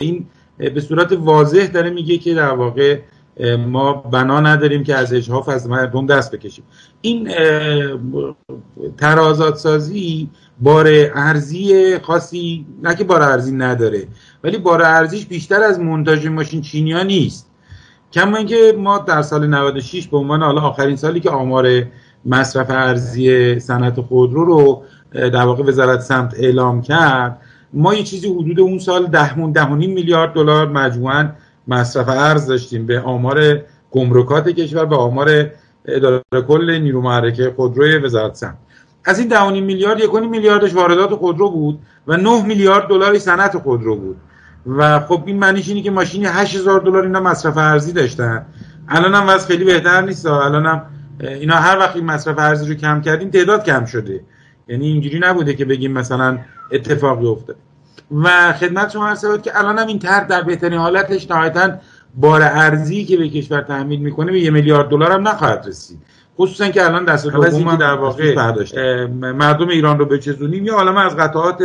این به صورت واضح داره میگه که در واقع ما بنا نداریم که از اجحاف از مردم دست بکشیم. این ترازات سازی بار ارزی خاصی، نه که بار ارزی نداره، ولی بار ارزیش بیشتر از مونتاژ ماشین چینیا نیست. کما اینکه ما در سال 96 به عنوان حالا آخرین سالی که آمار مصرف ارزی صنعت خودرو رو در واقع وزارت سمت اعلام کرد، ما یه چیزی حدود اون سال 10.5 میلیارد دلار مجموعاً مصرف ارز داشتیم، به آمار گمرکات کشور، به آمار اداره کل نیرو محرک خودروی وزارت سمت. از این 10.5 میلیارد 1.5 میلیاردش واردات خودرو بود و 9 میلیارد دلاری صنعت خودرو بود و خب این معنیش اینه که ماشینی $8,000 اینا مصرف ارزی داشتن. الان هم وضع خیلی بهتر نیست، الان هم اینا هر وقت این مصرف ارزی رو کم کردیم تعداد کم شده، یعنی اینجوری نبوده که بگیم مثلا اتفاقی افتاد. و خدمت شما عرض شد که الان هم این طرح در بهترین حالتش نهایتاً بار ارزی که به کشور تحمیل میکنه به 1 میلیارد دلار هم نخواهد رسید، خصوصا که الان دست دوم در واقع مردم ایران رو بچزونیم یا عالمه از قطعات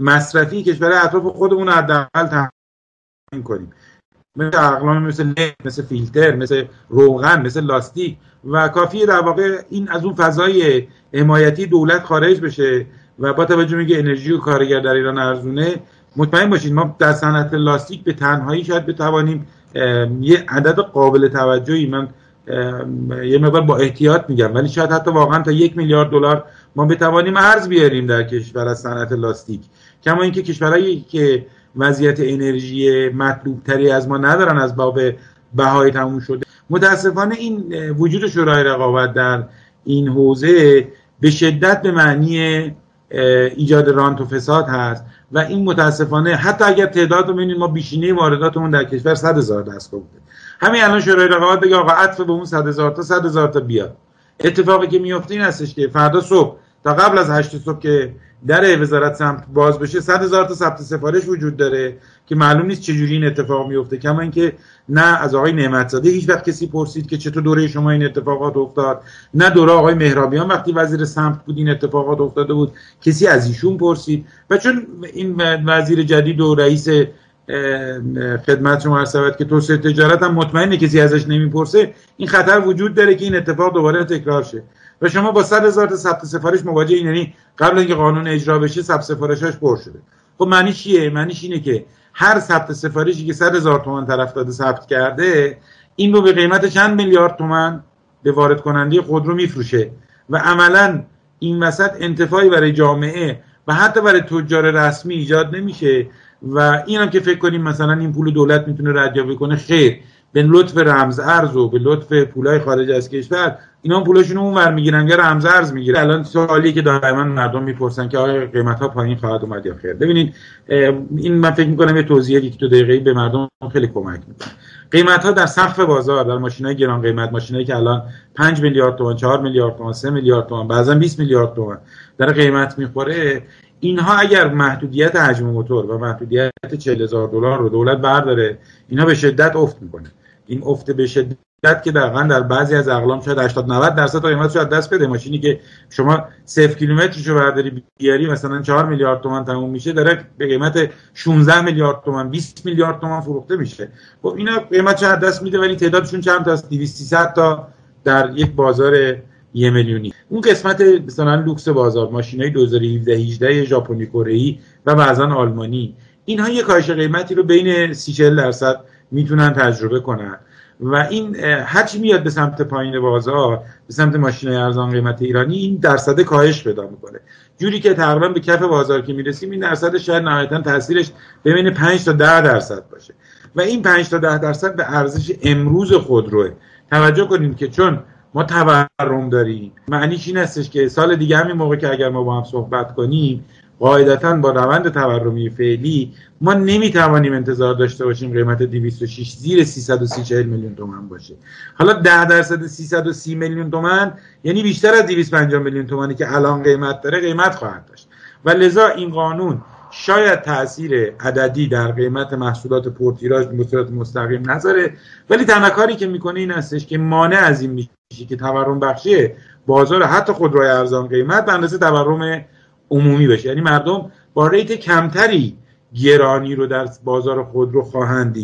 مصرفی کشور اطراف خودمون رو حداقل تامین کنیم، مثل اقلام، مثل نفت، مثل فیلتر، مثل روغن، مثل لاستیک. و کافیه در واقع این از اون فضای حمایتی دولت خارج بشه و با توجه میگه انرژی و کارگر در ایران ارزونه، مطمئن باشید ما در صنعت لاستیک به تنهایی شاید بتوانیم یه عدد قابل توجهی، من یه مقدار با احتیاط میگم ولی شاید حتی واقعا تا 1 میلیارد دلار ما بتوانیم ارز بیاریم در کشور از صنعت لاستیک. کما اینکه کشورهایی که وضعیت انرژی مطلوب تری از ما ندارن از باب بهای تموم شده، متاسفانه این وجود شورای رقابت در این حوزه به شدت به معنی ایجاد رانت و فساد هست و این متاسفانه حتی اگر تعداد رو ببینید ما بیشینه وارداتمون در کشور 100,000 دستگاه بوده. همین الان شورای رقابت بگه آقا عطف به اون 100,000 تا بیاد، اتفاقی که میفته این هستش که فردا صبح تا قبل از 8 صبح که در وزارت سمت باز بشه 100,000 تا ثبت سفارش وجود داره که معلوم نیست چجوری این اتفاق میفته. کما اینکه نه از آقای نعمتزاده هیچ وقت کسی پرسید که چطور دوره شما این اتفاقات افتاد، نه دوره آقای مهرابیان وقتی وزیر سمت بود این اتفاقات افتاده بود کسی از ایشون پرسید. و چون این وزیر جدید و رئیس خدمت شما عرض شد که توسعه تجارت هم مطمئنه کسی ازش نمیپرسه، این خطر وجود داره که این اتفاق دوباره تکرار شه و شما با 100,000 تا ثبت سفارش مواجهین، یعنی قبل از اینکه قانون اجرا بشه ثبت سفارشاش پر شده. خب معنی چیه؟ معنیش اینه که هر ثبت سفارشی که 100,000 تومان طرف داده ثبت کرده، این رو به قیمت چند میلیارد تومان به وارد کننده خودرو میفروشه و عملاً این وسط انتفاعی برای جامعه و حتی برای تجار رسمی ایجاد نمیشه. و اینم که فکر کنیم مثلا این پول دولت میتونه ردیابی کنه، خیر، به لطف رمز ارز و به لطف پولای خارج از کشور اینا پولاشون رو اونور میگیرن یا رمز ارز میگیرن. الان سوالی که دائما مردم میپرسن که آیا قیمت‌ها پایین خواهد اومد یا خیر. ببینید این من فکر می‌کنم یه توضیح 1-2 دقیقه‌ای به مردم خیلی کمک می‌کنه. قیمت‌ها در سقف بازار، در ماشینای گران قیمت، ماشینایی که الان 5 میلیارد تومان، 4 میلیارد تومان، 3 میلیارد تومان، بعضا 20 میلیارد تومان در قیمت می‌خوره، اینها اگر محدودیت حجم موتور و محدودیت $40,000 رو دولت برداره، اینها به شدت افت می‌کنه. این افت به شدت که دقیقاً در بعضی از اقلام شاید 80-90% قیمتش از دست بده. ماشینی که شما 0 کیلومترشو برداری بیاری مثلا 4 میلیارد تومان تموم میشه، داره به قیمت 16 میلیارد تومان 20 میلیارد تومان فروخته میشه. خب اینا قیمتش از دست میده ولی تعدادشون چند تا است؟ 200-300 تا در یک بازار 1 میلیونی. اون قسمت مثلا لوکس بازار، ماشینای 2017-18 ژاپنی، کره‌ای و بعضن آلمانی، اینها یک کاهش قیمتی رو بین 30-40% میتونن تجربه کنن و این هرچی میاد به سمت پایین بازار، به سمت ماشینای ارزان قیمت ایرانی، این درصد کاهش پیدا میکنه، جوری که تقریبا به کف بازار که میرسیم این درصد شاید نهایتا تاثیرش بین 5-10% باشه و این 5-10% به ارزش امروز خودروه. توجه کنیم که چون ما تورم داریم، معنیش این هستش که سال دیگه همین موقع که اگر ما با هم صحبت کنیم، قاعدتاً با روند تورمی فعلی ما نمیتوانیم انتظار داشته باشیم قیمت 206 زیر 334 میلیون تومان باشه. حالا 10% 330 میلیون تومان یعنی بیشتر از 250 میلیون تومانی که الان قیمت داره قیمت خواهد داشت و لذا این قانون شاید تأثیر عددی در قیمت محصولات پورتیراژ به صورت مستقیم نذاره، ولی تنها کاری که میکنه این هستش که مانع از این میشه که تورم بخشی بازار حتی خودروی ارزان قیمت به اندازه تورم عمومی بشه، یعنی مردم با ریت کمتری گرانی رو در بازار خودرو خواهند دید.